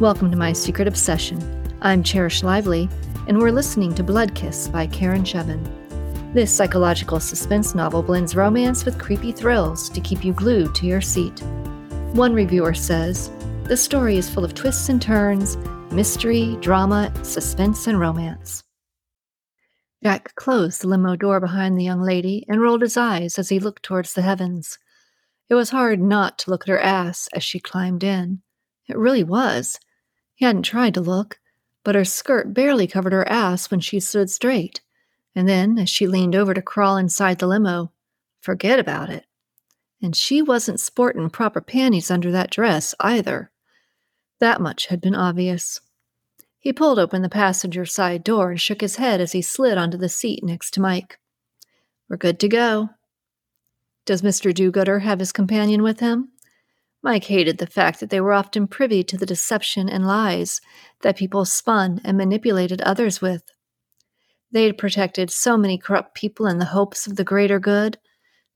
Welcome to My Secret Obsession. I'm Cherish Lively, and we're listening to Blood Kiss by Karen Chevin. This psychological suspense novel blends romance with creepy thrills to keep you glued to your seat. One reviewer says, "The story is full of twists and turns, mystery, drama, suspense, and romance." Jack closed the limo door behind the young lady and rolled his eyes as he looked towards the heavens. It was hard not to look at her ass as she climbed in. It really was. He hadn't tried to look, but her skirt barely covered her ass when she stood straight. And then, as she leaned over to crawl inside the limo, forget about it. And she wasn't sporting proper panties under that dress, either. That much had been obvious. He pulled open the passenger side door and shook his head as he slid onto the seat next to Mike. "We're good to go." Does Mr. Do-Gooder have his companion with him? Mike hated the fact that they were often privy to the deception and lies that people spun and manipulated others with. They had protected so many corrupt people in the hopes of the greater good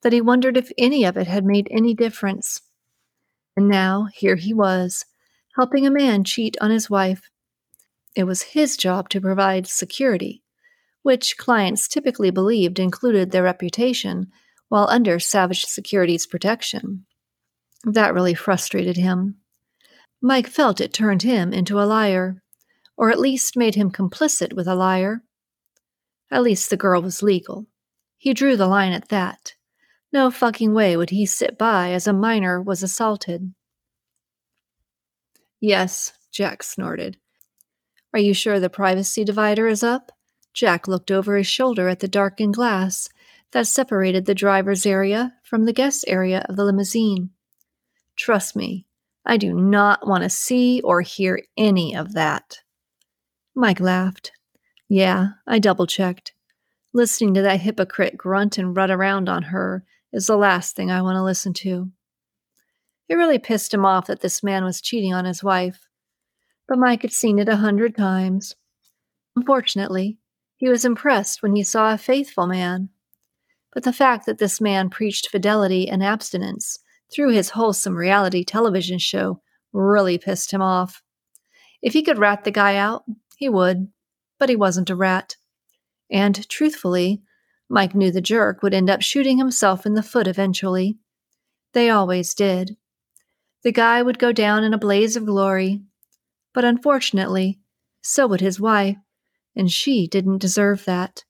that he wondered if any of it had made any difference. And now, here he was, helping a man cheat on his wife. It was his job to provide security, which clients typically believed included their reputation while under Savage Securities protection. That really frustrated him. Mike felt it turned him into a liar, or at least made him complicit with a liar. At least the girl was legal. He drew the line at that. No fucking way would he sit by as a minor was assaulted. "Yes," Jack snorted. "Are you sure the privacy divider is up?" Jack looked over his shoulder at the darkened glass that separated the driver's area from the guest area of the limousine. "Trust me, I do not want to see or hear any of that." Mike laughed. "Yeah, I double-checked. Listening to that hypocrite grunt and run around on her is the last thing I want to listen to." It really pissed him off that this man was cheating on his wife, but Mike had seen it 100 times. Unfortunately, he was impressed when he saw a faithful man. But the fact that this man preached fidelity and abstinence through his wholesome reality television show really pissed him off. If he could rat the guy out, he would, but he wasn't a rat. And, truthfully, Mike knew the jerk would end up shooting himself in the foot eventually. They always did. The guy would go down in a blaze of glory, but unfortunately, so would his wife, and she didn't deserve that.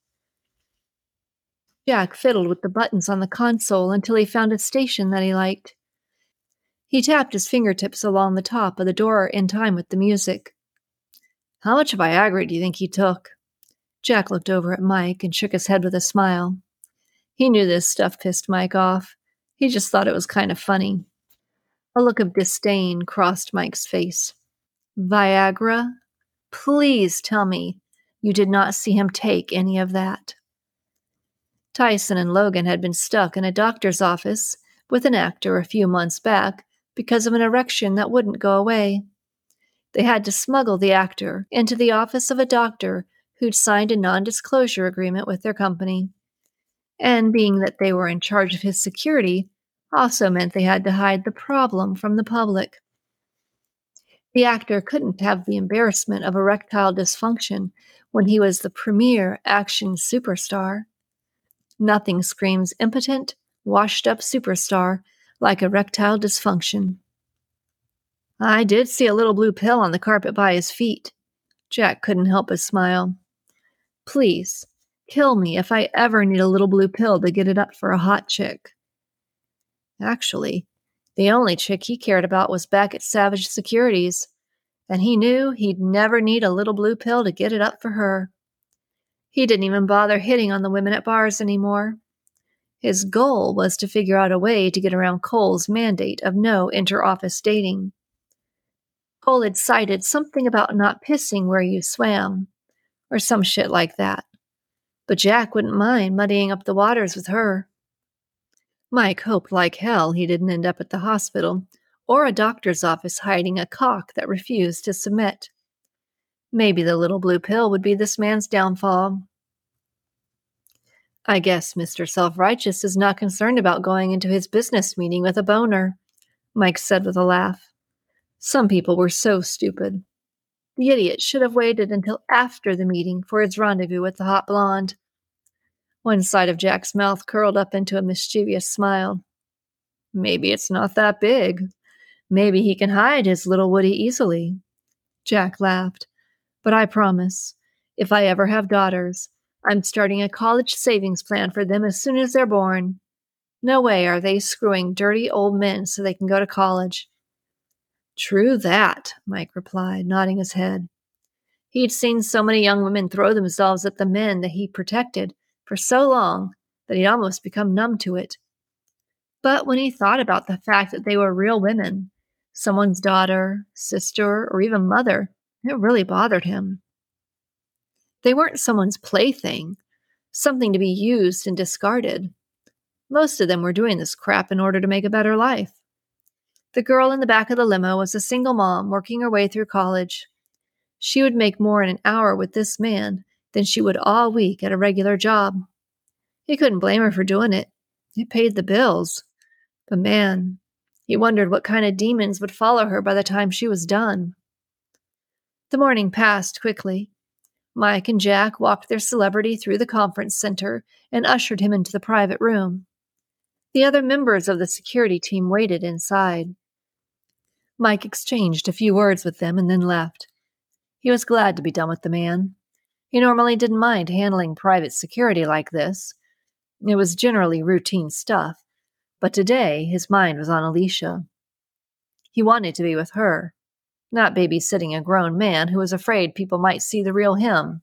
Jack fiddled with the buttons on the console until he found a station that he liked. He tapped his fingertips along the top of the door in time with the music. "How much Viagra do you think he took?" Jack looked over at Mike and shook his head with a smile. He knew this stuff pissed Mike off. He just thought it was kind of funny. A look of disdain crossed Mike's face. "Viagra? Please tell me you did not see him take any of that." Tyson and Logan had been stuck in a doctor's office with an actor a few months back because of an erection that wouldn't go away. They had to smuggle the actor into the office of a doctor who'd signed a non-disclosure agreement with their company. And being that they were in charge of his security also meant they had to hide the problem from the public. The actor couldn't have the embarrassment of erectile dysfunction when he was the premier action superstar. Nothing screams impotent, washed-up superstar like erectile dysfunction. "I did see a little blue pill on the carpet by his feet." Jack couldn't help his smile. "Please, kill me if I ever need a little blue pill to get it up for a hot chick." Actually, the only chick he cared about was back at Savage Securities, and he knew he'd never need a little blue pill to get it up for her. He didn't even bother hitting on the women at bars anymore. His goal was to figure out a way to get around Cole's mandate of no inter-office dating. Cole had cited something about not pissing where you swam, or some shit like that. But Jack wouldn't mind muddying up the waters with her. Mike hoped like hell he didn't end up at the hospital, or a doctor's office hiding a cock that refused to submit. Maybe the little blue pill would be this man's downfall. "I guess Mr. Self-Righteous is not concerned about going into his business meeting with a boner," Mike said with a laugh. Some people were so stupid. The idiot should have waited until after the meeting for his rendezvous with the hot blonde. One side of Jack's mouth curled up into a mischievous smile. Maybe it's not that big. Maybe he can hide his little Woody easily. Jack laughed. But I promise, if I ever have daughters, I'm starting a college savings plan for them as soon as they're born. No way are they screwing dirty old men so they can go to college. True that, Mike replied, nodding his head. He'd seen so many young women throw themselves at the men that he protected for so long that he'd almost become numb to it. But when he thought about the fact that they were real women, someone's daughter, sister, or even mother, it really bothered him. They weren't someone's plaything, something to be used and discarded. Most of them were doing this crap in order to make a better life. The girl in the back of the limo was a single mom working her way through college. She would make more in an hour with this man than she would all week at a regular job. He couldn't blame her for doing it. It paid the bills. But man, he wondered what kind of demons would follow her by the time she was done. The morning passed quickly. Mike and Jack walked their celebrity through the conference center and ushered him into the private room. The other members of the security team waited inside. Mike exchanged a few words with them and then left. He was glad to be done with the man. He normally didn't mind handling private security like this. It was generally routine stuff, but today his mind was on Alicia. He wanted to be with her, not babysitting a grown man who was afraid people might see the real him.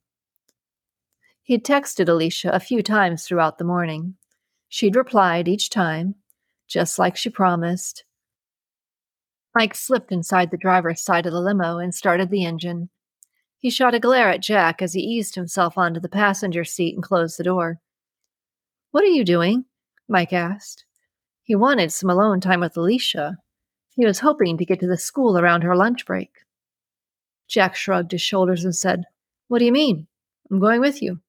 He had texted Alicia a few times throughout the morning. She'd replied each time, just like she promised. Mike slipped inside the driver's side of the limo and started the engine. He shot a glare at Jack as he eased himself onto the passenger seat and closed the door. "What are you doing?" Mike asked. He wanted some alone time with Alicia. He was hoping to get to the school around her lunch break. Jack shrugged his shoulders and said, "What do you mean? I'm going with you."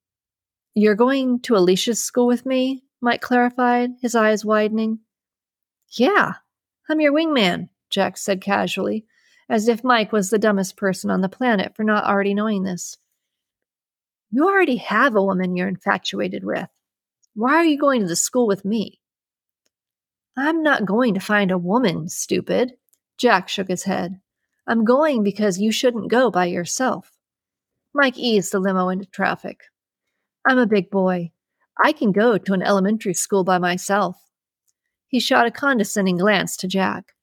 "You're going to Alicia's school with me?" Mike clarified, his eyes widening. "Yeah, I'm your wingman," Jack said casually, as if Mike was the dumbest person on the planet for not already knowing this. "You already have a woman you're infatuated with. Why are you going to the school with me?" "I'm not going to find a woman, stupid." Jack shook his head. "I'm going because you shouldn't go by yourself." Mike eased the limo into traffic. "I'm a big boy. I can go to an elementary school by myself." He shot a condescending glance to Jack.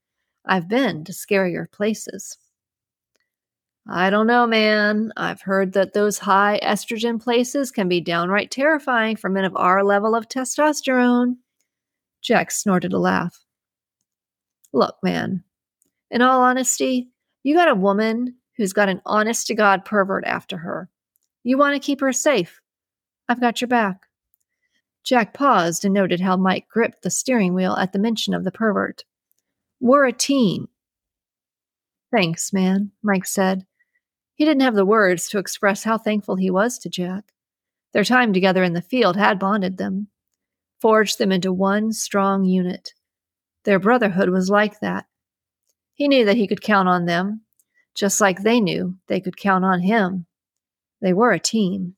"I've been to scarier places." "I don't know, man. I've heard that those high estrogen places can be downright terrifying for men of our level of testosterone." Jack snorted a laugh. "Look, man, in all honesty, you got a woman who's got an honest-to-God pervert after her. You want to keep her safe. I've got your back." Jack paused and noted how Mike gripped the steering wheel at the mention of the pervert. "We're a team." "Thanks, man," Mike said. He didn't have the words to express how thankful he was to Jack. Their time together in the field had bonded them, forged them into one strong unit. Their brotherhood was like that. He knew that he could count on them, just like they knew they could count on him. They were a team.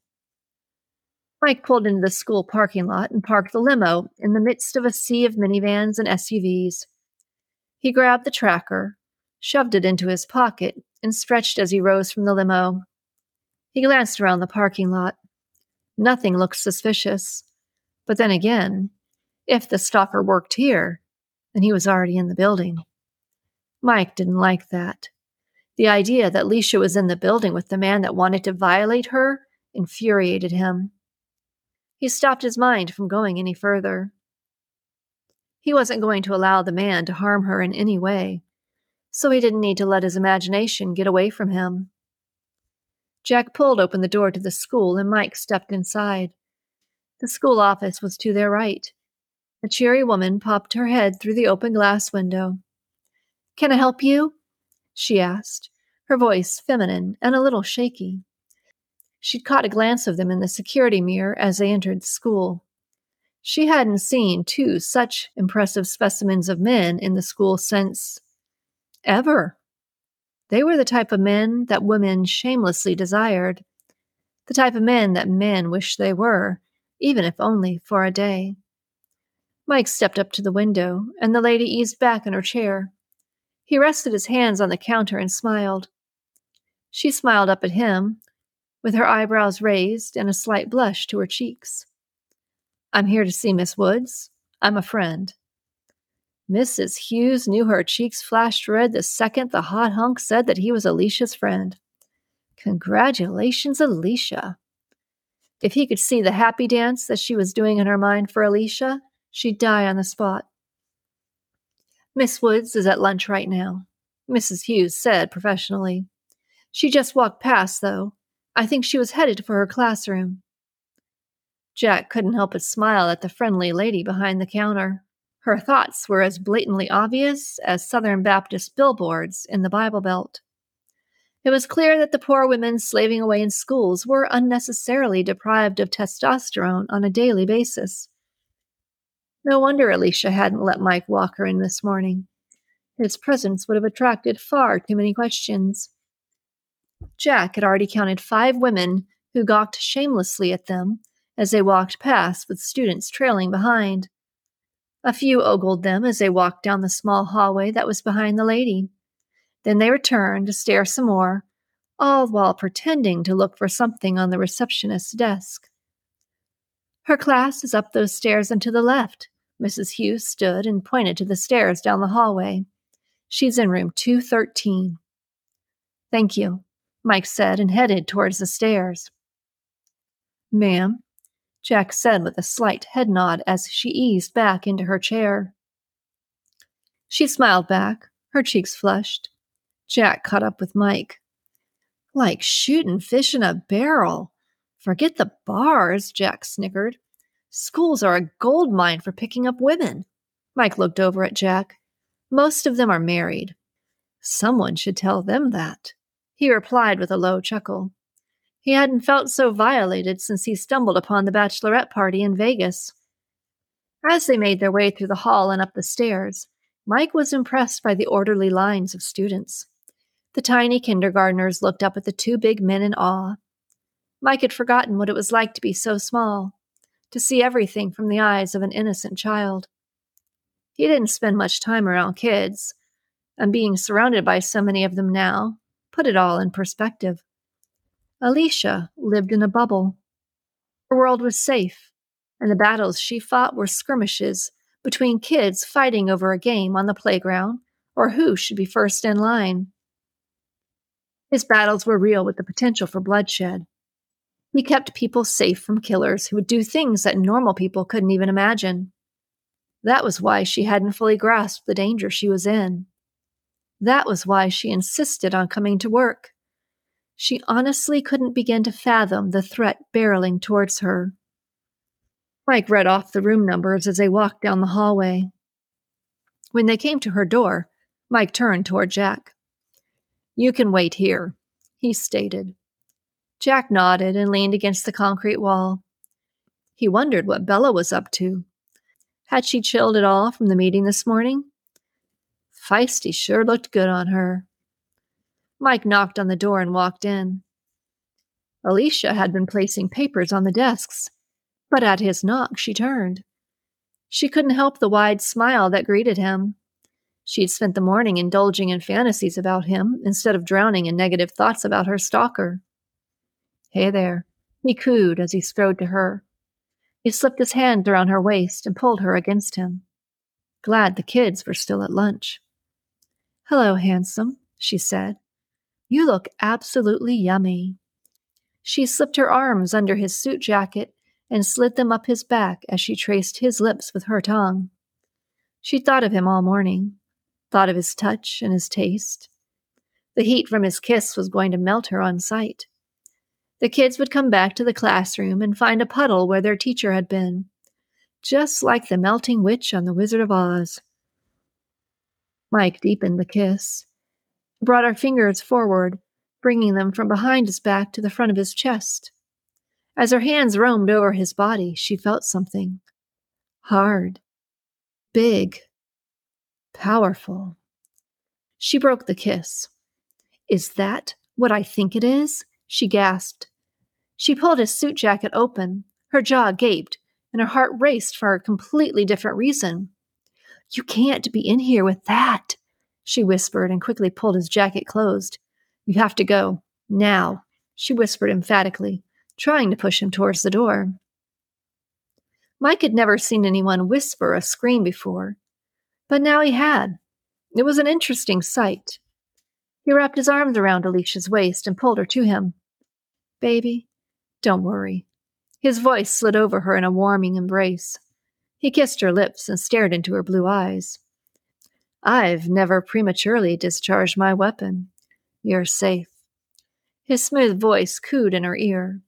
Mike pulled into the school parking lot and parked the limo in the midst of a sea of minivans and SUVs. He grabbed the tracker, shoved it into his pocket, and stretched as he rose from the limo. He glanced around the parking lot. Nothing looked suspicious. But then again, if the stalker worked here, then he was already in the building. Mike didn't like that. The idea that Alicia was in the building with the man that wanted to violate her infuriated him. He stopped his mind from going any further. He wasn't going to allow the man to harm her in any way, so he didn't need to let his imagination get away from him. Jack pulled open the door to the school and Mike stepped inside. The school office was to their right. A cheery woman popped her head through the open glass window. "Can I help you?" she asked, her voice feminine and a little shaky. She'd caught a glance of them in the security mirror as they entered the school. She hadn't seen two such impressive specimens of men in the school since ever. They were the type of men that women shamelessly desired, the type of men that men wished they were, even if only for a day. Mike stepped up to the window, and the lady eased back in her chair. He rested his hands on the counter and smiled. She smiled up at him, with her eyebrows raised and a slight blush to her cheeks. "I'm here to see Miss Woods. I'm a friend." Mrs. Hughes knew her cheeks flashed red the second the hot hunk said that he was Alicia's friend. Congratulations, Alicia. If he could see the happy dance that she was doing in her mind for Alicia, she'd die on the spot. "Miss Woods is at lunch right now," Mrs. Hughes said professionally. "She just walked past, though. I think she was headed for her classroom." Jack couldn't help but smile at the friendly lady behind the counter. Her thoughts were as blatantly obvious as Southern Baptist billboards in the Bible Belt. It was clear that the poor women slaving away in schools were unnecessarily deprived of testosterone on a daily basis. No wonder Alicia hadn't let Mike walk her in this morning. His presence would have attracted far too many questions. Jack had already counted 5 women who gawked shamelessly at them as they walked past with students trailing behind. A few ogled them as they walked down the small hallway that was behind the lady. Then they returned to stare some more, all while pretending to look for something on the receptionist's desk. "Her class is up those stairs and to the left." Mrs. Hughes stood and pointed to the stairs down the hallway. "She's in room 213. "Thank you," Mike said and headed towards the stairs. "Ma'am," Jack said with a slight head nod as she eased back into her chair. She smiled back, her cheeks flushed. Jack caught up with Mike. "Like shooting fish in a barrel. Forget the bars," Jack snickered. "Schools are a gold mine for picking up women." Mike looked over at Jack. "Most of them are married." "Someone should tell them that," he replied with a low chuckle. He hadn't felt so violated since he stumbled upon the bachelorette party in Vegas. As they made their way through the hall and up the stairs, Mike was impressed by the orderly lines of students. The tiny kindergartners looked up at the 2 big men in awe. Mike had forgotten what it was like to be so small, to see everything from the eyes of an innocent child. He didn't spend much time around kids, and being surrounded by so many of them now put it all in perspective. Alicia lived in a bubble. Her world was safe, and the battles she fought were skirmishes between kids fighting over a game on the playground or who should be first in line. His battles were real with the potential for bloodshed. He kept people safe from killers who would do things that normal people couldn't even imagine. That was why she hadn't fully grasped the danger she was in. That was why she insisted on coming to work. She honestly couldn't begin to fathom the threat barreling towards her. Mike read off the room numbers as they walked down the hallway. When they came to her door, Mike turned toward Jack. "You can wait here," he stated. Jack nodded and leaned against the concrete wall. He wondered what Bella was up to. Had she chilled at all from the meeting this morning? Feisty sure looked good on her. Mike knocked on the door and walked in. Alicia had been placing papers on the desks, but at his knock she turned. She couldn't help the wide smile that greeted him. She had spent the morning indulging in fantasies about him instead of drowning in negative thoughts about her stalker. "Hey there," he cooed as he strode to her. He slipped his hand around her waist and pulled her against him. Glad the kids were still at lunch. "Hello, handsome," she said. "You look absolutely yummy." She slipped her arms under his suit jacket and slid them up his back as she traced his lips with her tongue. She thought of him all morning, thought of his touch and his taste. The heat from his kiss was going to melt her on sight. The kids would come back to the classroom and find a puddle where their teacher had been, just like the melting witch on the Wizard of Oz. Mike deepened the kiss. Brought her fingers forward, bringing them from behind his back to the front of his chest. As her hands roamed over his body, she felt something. Hard. Big. Powerful. She broke the kiss. Is that what I think it is? She gasped. She pulled his suit jacket open. Her jaw gaped, and her heart raced for a completely different reason. You can't be in here with that, she whispered, and quickly pulled his jacket closed. You have to go. Now, she whispered emphatically, trying to push him towards the door. Mike had never seen anyone whisper a scream before, but now he had. It was an interesting sight. He wrapped his arms around Alicia's waist and pulled her to him. Baby, don't worry. His voice slid over her in a warming embrace. He kissed her lips and stared into her blue eyes. I've never prematurely discharged my weapon. You're safe. His smooth voice cooed in her ear.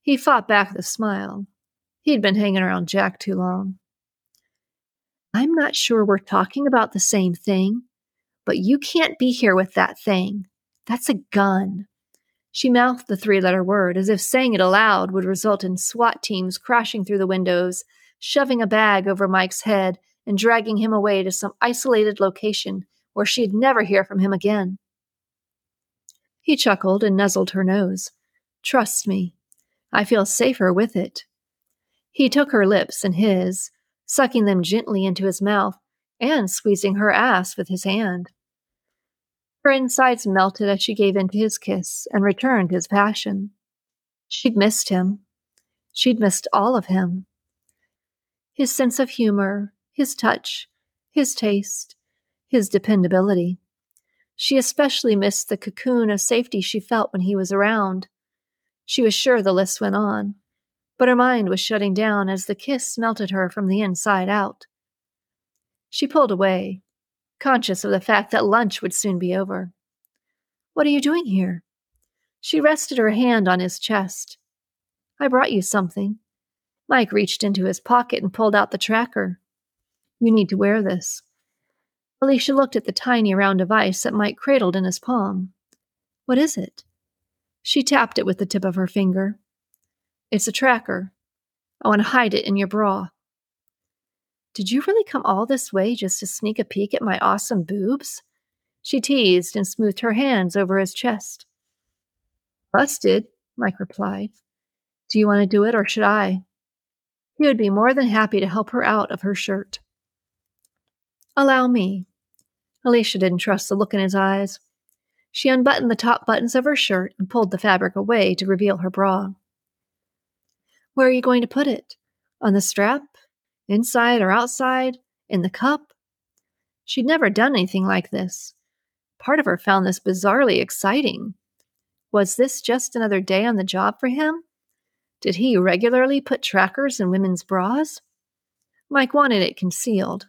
He fought back the smile. He'd been hanging around Jack too long. I'm not sure we're talking about the same thing, but you can't be here with that thing. That's a gun. She mouthed the three-letter word, as if saying it aloud would result in SWAT teams crashing through the windows, shoving a bag over Mike's head, and dragging him away to some isolated location where she'd never hear from him again. He chuckled and nuzzled her nose. Trust me, I feel safer with it. He took her lips in his, sucking them gently into his mouth and squeezing her ass with his hand. Her insides melted as she gave in to his kiss and returned his passion. She'd missed him. She'd missed all of him. His sense of humor, his touch, his taste, his dependability. She especially missed the cocoon of safety she felt when he was around. She was sure the list went on, but her mind was shutting down as the kiss melted her from the inside out. She pulled away, conscious of the fact that lunch would soon be over. What are you doing here? She rested her hand on his chest. I brought you something. Mike reached into his pocket and pulled out the tracker. You need to wear this. Alicia looked at the tiny round device that Mike cradled in his palm. What is it? She tapped it with the tip of her finger. It's a tracker. I want to hide it in your bra. Did you really come all this way just to sneak a peek at my awesome boobs? She teased and smoothed her hands over his chest. Busted, Mike replied. Do you want to do it or should I? He would be more than happy to help her out of her shirt. Allow me. Alicia didn't trust the look in his eyes. She unbuttoned the top buttons of her shirt and pulled the fabric away to reveal her bra. Where are you going to put it? On the strap? Inside or outside? In the cup? She'd never done anything like this. Part of her found this bizarrely exciting. Was this just another day on the job for him? Did he regularly put trackers in women's bras? Mike wanted it concealed.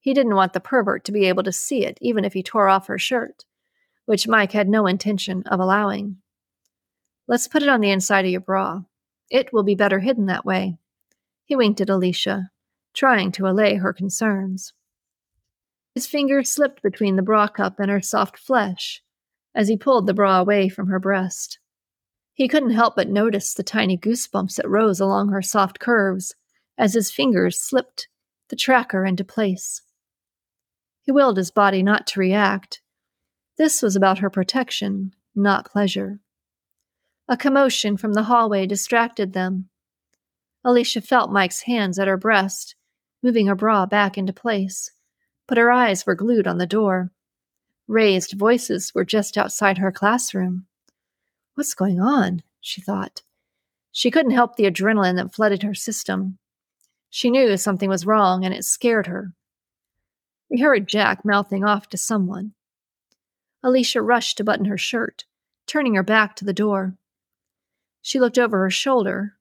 He didn't want the pervert to be able to see it, even if he tore off her shirt, which Mike had no intention of allowing. Let's put it on the inside of your bra. It will be better hidden that way. He winked at Alicia, trying to allay her concerns. His finger slipped between the bra cup and her soft flesh as he pulled the bra away from her breast. He couldn't help but notice the tiny goosebumps that rose along her soft curves as his fingers slipped the tracker into place. He willed his body not to react. This was about her protection, not pleasure. A commotion from the hallway distracted them. Alicia felt Mike's hands at her breast, moving her bra back into place, but her eyes were glued on the door. Raised voices were just outside her classroom. What's going on? She thought. She couldn't help the adrenaline that flooded her system. She knew something was wrong, and it scared her. We heard Jack mouthing off to someone. Alicia rushed to button her shirt, turning her back to the door. She looked over her shoulder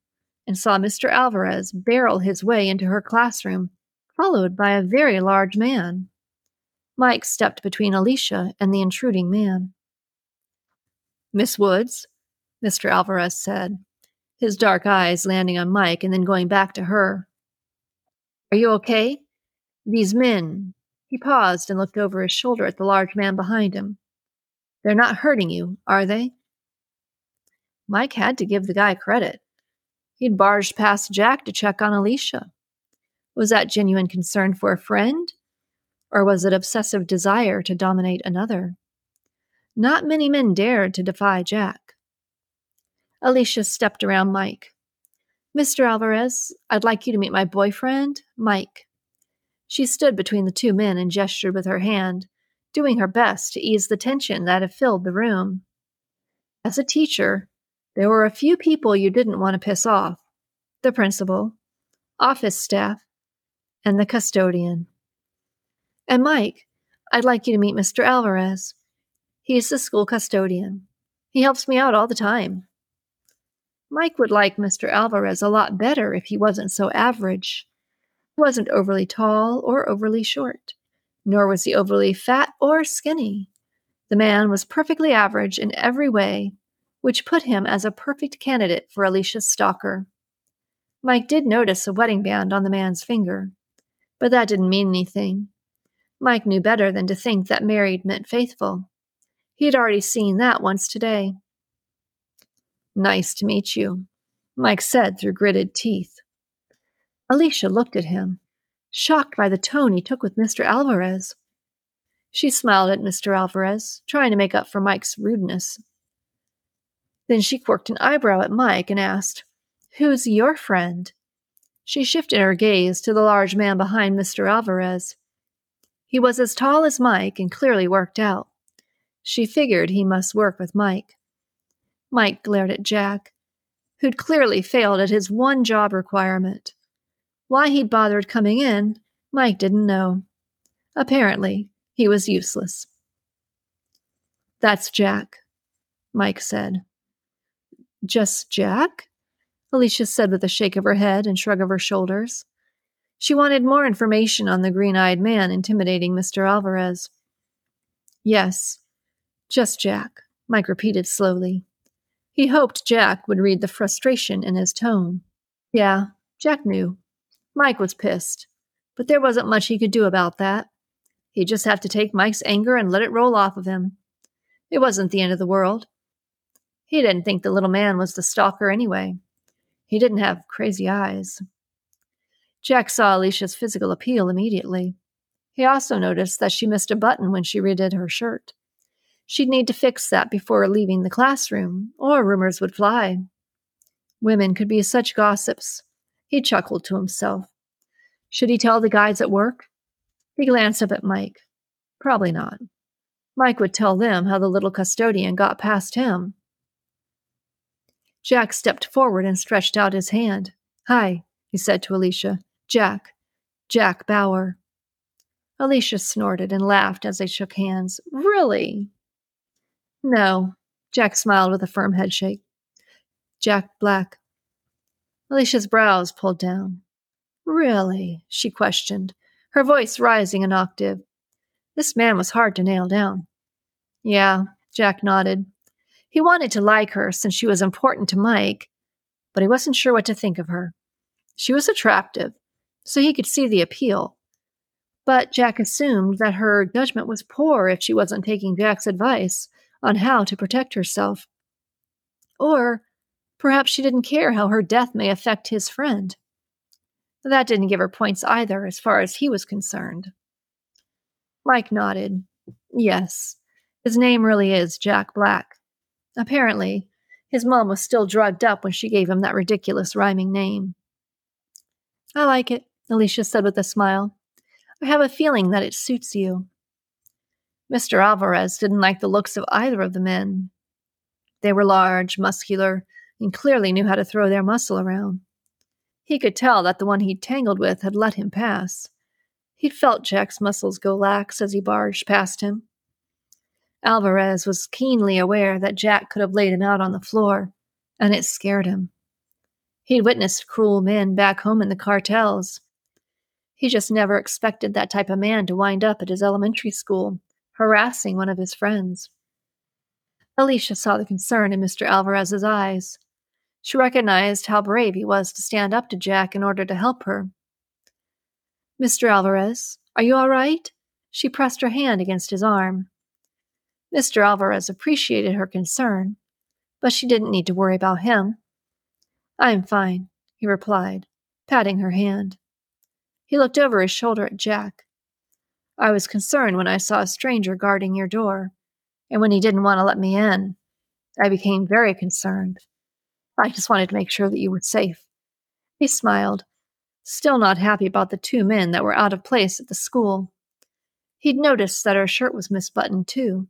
and saw Mr. Alvarez barrel his way into her classroom, followed by a very large man. Mike stepped between Alicia and the intruding man. Miss Woods, Mr. Alvarez said, his dark eyes landing on Mike and then going back to her. Are you okay? These men. He paused and looked over his shoulder at the large man behind him. They're not hurting you, are they? Mike had to give the guy credit. He'd barged past Jack to check on Alicia. Was that genuine concern for a friend? Or was it obsessive desire to dominate another? Not many men dared to defy Jack. Alicia stepped around Mike. Mr. Alvarez, I'd like you to meet my boyfriend, Mike. She stood between the two men and gestured with her hand, doing her best to ease the tension that had filled the room. As a teacher, there were a few people you didn't want to piss off. The principal, office staff, and the custodian. And Mike, I'd like you to meet Mr. Alvarez. He's the school custodian. He helps me out all the time. Mike would like Mr. Alvarez a lot better if he wasn't so average. He wasn't overly tall or overly short, nor was he overly fat or skinny. The man was perfectly average in every way, which put him as a perfect candidate for Alicia's stalker. Mike did notice a wedding band on the man's finger, but that didn't mean anything. Mike knew better than to think that married meant faithful. He had already seen that once today. Nice to meet you, Mike said through gritted teeth. Alicia looked at him, shocked by the tone he took with Mr. Alvarez. She smiled at Mr. Alvarez, trying to make up for Mike's rudeness. Then she quirked an eyebrow at Mike and asked, "Who's your friend?" She shifted her gaze to the large man behind Mr. Alvarez. He was as tall as Mike and clearly worked out. She figured he must work with Mike. Mike glared at Jack, who'd clearly failed at his one job requirement. Why he'd bothered coming in, Mike didn't know. Apparently, he was useless. "That's Jack," Mike said. "Just Jack?" Alicia said with a shake of her head and shrug of her shoulders. She wanted more information on the green-eyed man intimidating Mr. Alvarez. "Yes, just Jack," Mike repeated slowly. He hoped Jack would read the frustration in his tone. Yeah, Jack knew. Mike was pissed, but there wasn't much he could do about that. He'd just have to take Mike's anger and let it roll off of him. It wasn't the end of the world. He didn't think the little man was the stalker anyway. He didn't have crazy eyes. Jack saw Alicia's physical appeal immediately. He also noticed that she missed a button when she redid her shirt. She'd need to fix that before leaving the classroom, or rumors would fly. Women could be such gossips. He chuckled to himself. Should he tell the guys at work? He glanced up at Mike. Probably not. Mike would tell them how the little custodian got past him. Jack stepped forward and stretched out his hand. "Hi," he said to Alicia. Jack Bauer." Alicia snorted and laughed as they shook hands. "Really?" "No," Jack smiled with a firm headshake. "Jack Black." Alicia's brows pulled down. "Really?" she questioned, her voice rising an octave. This man was hard to nail down. "Yeah," Jack nodded. He wanted to like her since she was important to Mike, but he wasn't sure what to think of her. She was attractive, so he could see the appeal. But Jack assumed that her judgment was poor if she wasn't taking Jack's advice on how to protect herself. Or perhaps she didn't care how her death may affect his friend. That didn't give her points either, as far as he was concerned. Mike nodded. Yes, his name really is Jack Black. Apparently, his mom was still drugged up when she gave him that ridiculous rhyming name. "I like it," Alicia said with a smile. "I have a feeling that it suits you." Mr. Alvarez didn't like the looks of either of the men. They were large, muscular, and clearly knew how to throw their muscle around. He could tell that the one he'd tangled with had let him pass. He'd felt Jack's muscles go lax as he barged past him. Alvarez was keenly aware that Jack could have laid him out on the floor, and it scared him. He'd witnessed cruel men back home in the cartels. He just never expected that type of man to wind up at his elementary school, harassing one of his friends. Alicia saw the concern in Mr. Alvarez's eyes. She recognized how brave he was to stand up to Jack in order to help her. "Mr. Alvarez, are you all right?" She pressed her hand against his arm. Mr. Alvarez appreciated her concern, but she didn't need to worry about him. "I'm fine," he replied, patting her hand. He looked over his shoulder at Jack. "I was concerned when I saw a stranger guarding your door. and when he didn't want to let me in, I became very concerned. I just wanted to make sure that you were safe." He smiled, still not happy about the two men that were out of place at the school. He'd noticed that her shirt was misbuttoned, too.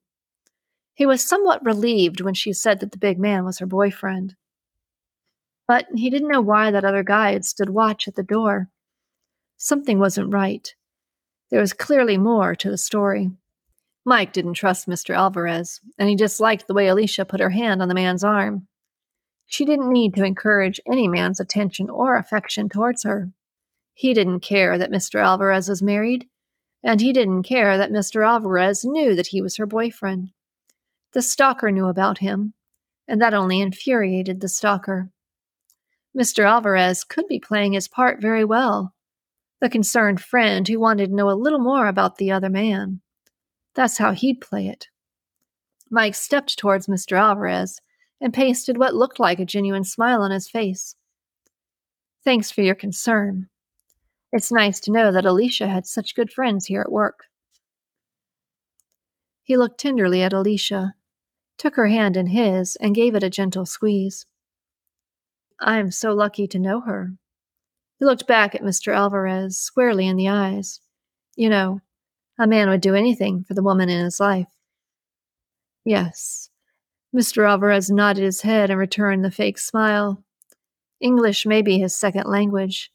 He was somewhat relieved when she said that the big man was her boyfriend. But he didn't know why that other guy had stood watch at the door. Something wasn't right. There was clearly more to the story. Mike didn't trust Mr. Alvarez, and he disliked the way Alicia put her hand on the man's arm. She didn't need to encourage any man's attention or affection towards her. He didn't care that Mr. Alvarez was married, and he didn't care that Mr. Alvarez knew that he was her boyfriend. The stalker knew about him, and that only infuriated the stalker. Mr. Alvarez could be playing his part very well, the concerned friend who wanted to know a little more about the other man. That's how he'd play it. Mike stepped towards Mr. Alvarez and pasted what looked like a genuine smile on his face. "Thanks for your concern. It's nice to know that Alicia had such good friends here at work." He looked tenderly at Alicia, took her hand in his, and gave it a gentle squeeze. "I am so lucky to know her." He looked back at Mr. Alvarez squarely in the eyes. "You know, a man would do anything for the woman in his life." "Yes." Mr. Alvarez nodded his head and returned the fake smile. English may be his second language,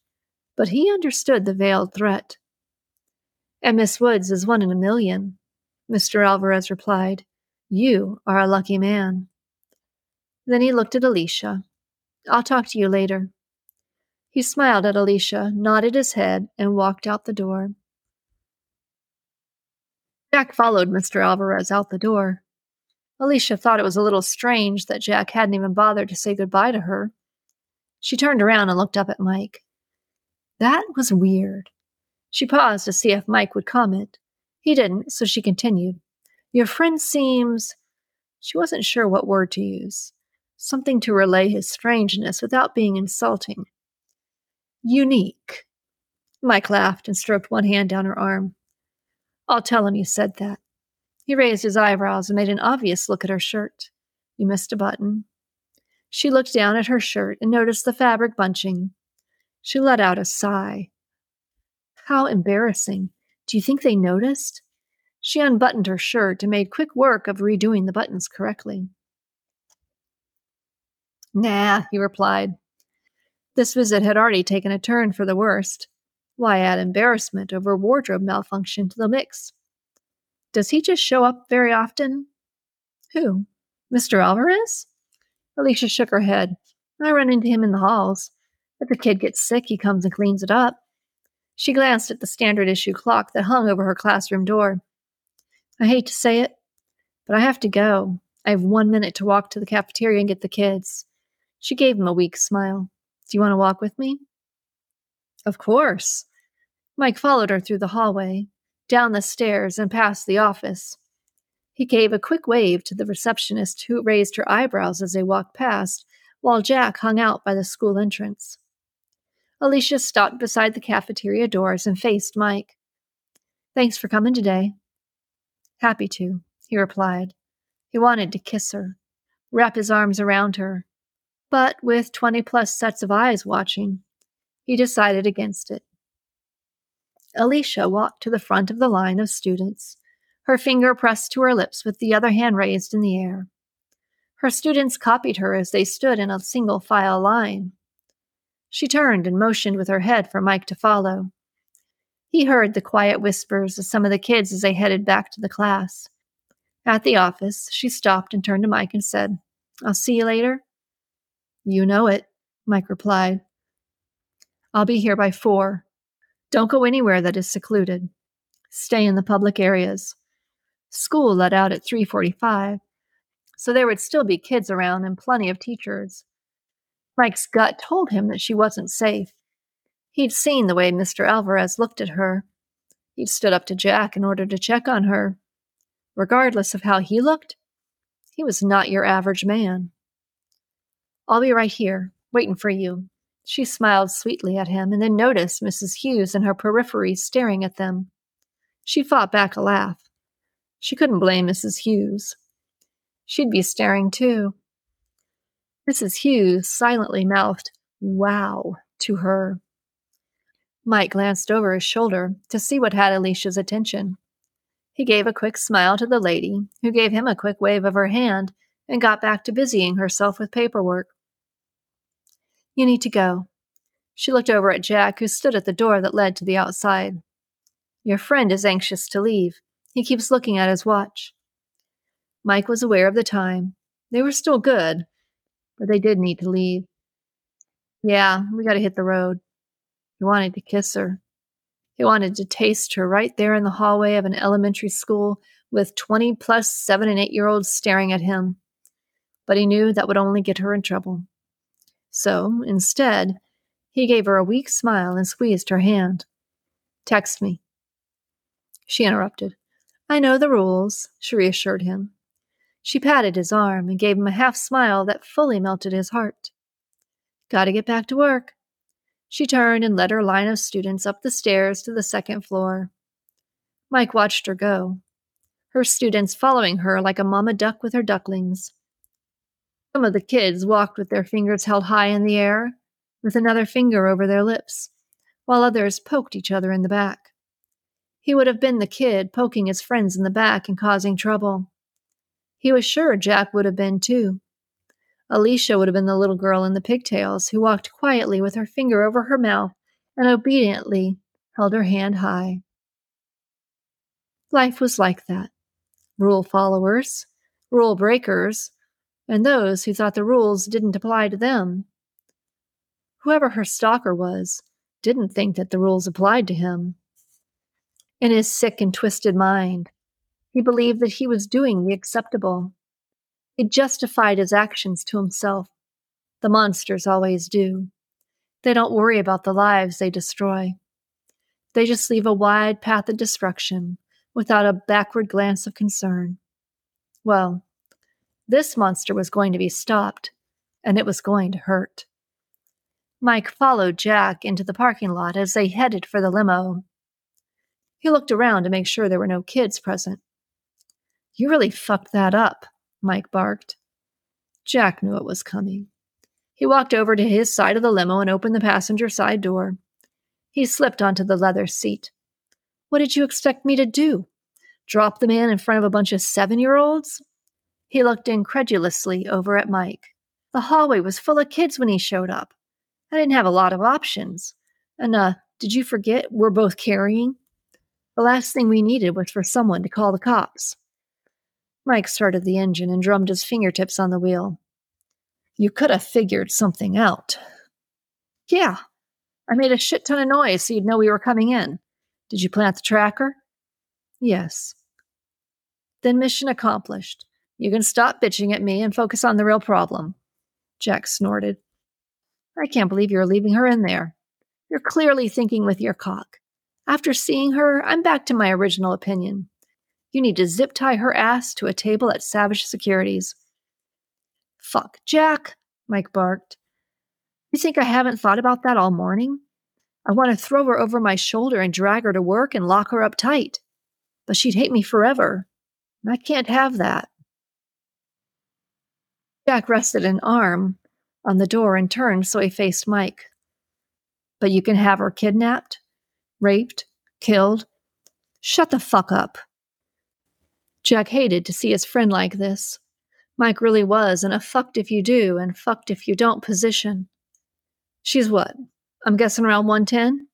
but he understood the veiled threat. "And Miss Woods is one in a million," Mr. Alvarez replied. "You are a lucky man." Then he looked at Alicia. "I'll talk to you later." He smiled at Alicia, nodded his head, and walked out the door. Jack followed Mr. Alvarez out the door. Alicia thought it was a little strange that Jack hadn't even bothered to say goodbye to her. She turned around and looked up at Mike. That was weird. She paused to see if Mike would comment. He didn't, so she continued. "Your friend seems..." She wasn't sure what word to use. Something to relay his strangeness without being insulting. "Unique." Mike laughed and stroked one hand down her arm. "I'll tell him you said that." He raised his eyebrows and made an obvious look at her shirt. "You missed a button." She looked down at her shirt and noticed the fabric bunching. She let out a sigh. How embarrassing. Do you think they noticed? She unbuttoned her shirt and made quick work of redoing the buttons correctly. "Nah," he replied. This visit had already taken a turn for the worst. Why add embarrassment over wardrobe malfunction to the mix? Does he just show up very often? Who? Mr. Alvarez? Alicia shook her head. I run into him in the halls. If the kid gets sick, he comes and cleans it up. She glanced at the standard issue clock that hung over her classroom door. I hate to say it, but I have to go. I have 1 minute to walk to the cafeteria and get the kids. She gave him a weak smile. Do you want to walk with me? Of course. Mike followed her through the hallway, down the stairs, and past the office. He gave a quick wave to the receptionist who raised her eyebrows as they walked past, while Jack hung out by the school entrance. Alicia stopped beside the cafeteria doors and faced Mike. Thanks for coming today. Happy to, he replied. He wanted to kiss her, wrap his arms around her, but with 20-plus sets of eyes watching, he decided against it. Alicia walked to the front of the line of students, her finger pressed to her lips with the other hand raised in the air. Her students copied her as they stood in a single-file line. She turned and motioned with her head for Mike to follow. He heard the quiet whispers of some of the kids as they headed back to the class. At the office, she stopped and turned to Mike and said, I'll see you later. You know it, Mike replied. I'll be here by 4. Don't go anywhere that is secluded. Stay in the public areas. School let out at 3:45, so there would still be kids around and plenty of teachers. Mike's gut told him that she wasn't safe. He'd seen the way Mr. Alvarez looked at her. He'd stood up to Jack in order to check on her. Regardless of how he looked, he was not your average man. I'll be right here, waiting for you. She smiled sweetly at him and then noticed Mrs. Hughes and her periphery staring at them. She fought back a laugh. She couldn't blame Mrs. Hughes. She'd be staring too. Mrs. Hughes silently mouthed, "Wow," to her. Mike glanced over his shoulder to see what had Alicia's attention. He gave a quick smile to the lady, who gave him a quick wave of her hand and got back to busying herself with paperwork. "You need to go." She looked over at Jack, who stood at the door that led to the outside. "Your friend is anxious to leave. He keeps looking at his watch." Mike was aware of the time. They were still good, but they did need to leave. "Yeah, we gotta hit the road." He wanted to kiss her. He wanted to taste her right there in the hallway of an elementary school with 20 plus 7- and 8-year-olds staring at him. But he knew that would only get her in trouble. So, instead, he gave her a weak smile and squeezed her hand. "Text me." She interrupted. "I know the rules," she reassured him. She patted his arm and gave him a half-smile that fully melted his heart. "Gotta get back to work." She turned and led her line of students up the stairs to the second floor. Mike watched her go, her students following her like a mama duck with her ducklings. Some of the kids walked with their fingers held high in the air, with another finger over their lips, while others poked each other in the back. He would have been the kid poking his friends in the back and causing trouble. He was sure Jack would have been, too. Alicia would have been the little girl in the pigtails who walked quietly with her finger over her mouth and obediently held her hand high. Life was like that. Rule followers, rule breakers, and those who thought the rules didn't apply to them. Whoever her stalker was didn't think that the rules applied to him. In his sick and twisted mind, he believed that he was doing the acceptable. He justified his actions to himself. The monsters always do. They don't worry about the lives they destroy. They just leave a wide path of destruction without a backward glance of concern. Well, this monster was going to be stopped, and it was going to hurt. Mike followed Jack into the parking lot as they headed for the limo. He looked around to make sure there were no kids present. "You really fucked that up," Mike barked. Jack knew it was coming. He walked over to his side of the limo and opened the passenger side door. He slipped onto the leather seat. "What did you expect me to do? Drop the man in front of a bunch of 7-year-olds? He looked incredulously over at Mike. The hallway was full of kids when he showed up. I didn't have a lot of options. And, did you forget we're both carrying? The last thing we needed was for someone to call the cops." Mike started the engine and drummed his fingertips on the wheel. "You could have figured something out." "Yeah. I made a shit ton of noise so you'd know we were coming in. Did you plant the tracker?" "Yes." "Then mission accomplished. You can stop bitching at me and focus on the real problem." Jack snorted. "I can't believe you're leaving her in there. You're clearly thinking with your cock. After seeing her, I'm back to my original opinion. You need to zip-tie her ass to a table at Savage Securities." "Fuck, Jack," Mike barked. "You think I haven't thought about that all morning? I want to throw her over my shoulder and drag her to work and lock her up tight. But she'd hate me forever, and I can't have that." Jack rested an arm on the door and turned so he faced Mike. "But you can have her kidnapped? Raped? Killed? Shut the fuck up." Jack hated to see his friend like this. Mike really was in a fucked-if-you-do and fucked-if-you-don't position. She's what? I'm guessing around 110?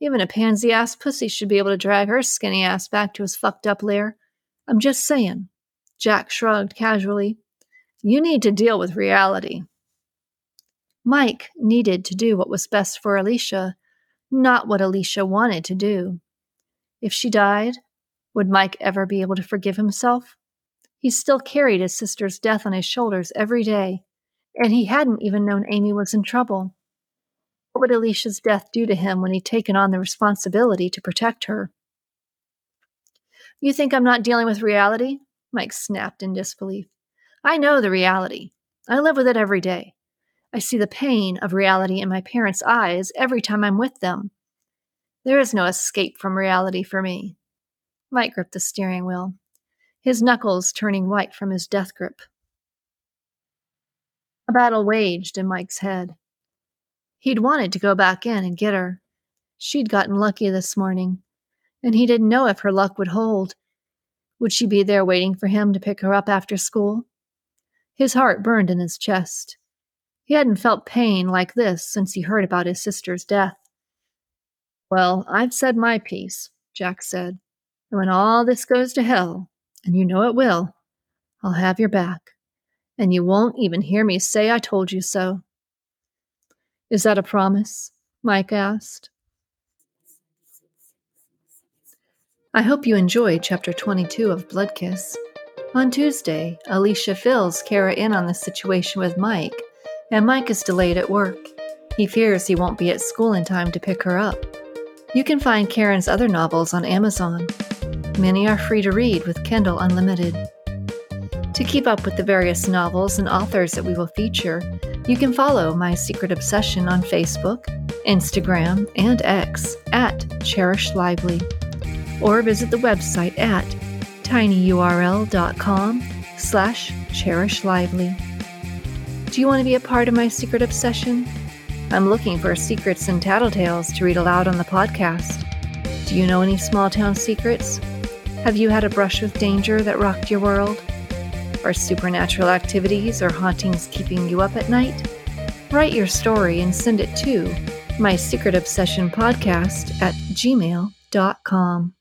Even a pansy-ass pussy should be able to drag her skinny ass back to his fucked-up lair. I'm just saying. Jack shrugged casually. You need to deal with reality. Mike needed to do what was best for Alicia, not what Alicia wanted to do. If she died, would Mike ever be able to forgive himself? He still carried his sister's death on his shoulders every day, and he hadn't even known Amy was in trouble. What would Alicia's death do to him when he'd taken on the responsibility to protect her? "You think I'm not dealing with reality?" Mike snapped in disbelief. "I know the reality. I live with it every day. I see the pain of reality in my parents' eyes every time I'm with them. There is no escape from reality for me." Mike gripped the steering wheel. his knuckles turning white from his death grip. A battle waged in Mike's head. He'd wanted to go back in and get her. She'd gotten lucky this morning, and he didn't know if her luck would hold. Would she be there waiting for him to pick her up after school? His heart burned in his chest. He hadn't felt pain like this since he heard about his sister's death. Well, I've said my piece, Jack said. And when all this goes to hell, and you know it will, I'll have your back. And you won't even hear me say I told you so. Is that a promise? Mike asked. I hope you enjoyed Chapter 22 of Blood Kiss. On Tuesday, Alicia fills Kara in on the situation with Mike, and Mike is delayed at work. He fears he won't be at school in time to pick her up. You can find Karen's other novels on Amazon. Many are free to read with Kindle Unlimited. To keep up with the various novels and authors that we will feature, you can follow My Secret Obsession on Facebook, Instagram, and X at Cherish Lively, or visit the website at tinyurl.com/Cherish Lively. Do you want to be a part of My Secret Obsession? I'm looking for secrets and tattletales to read aloud on the podcast. Do you know any small-town secrets? Have you had a brush with danger that rocked your world? Are supernatural activities or hauntings keeping you up at night? Write your story and send it to mysecretobsessionpodcast@gmail.com.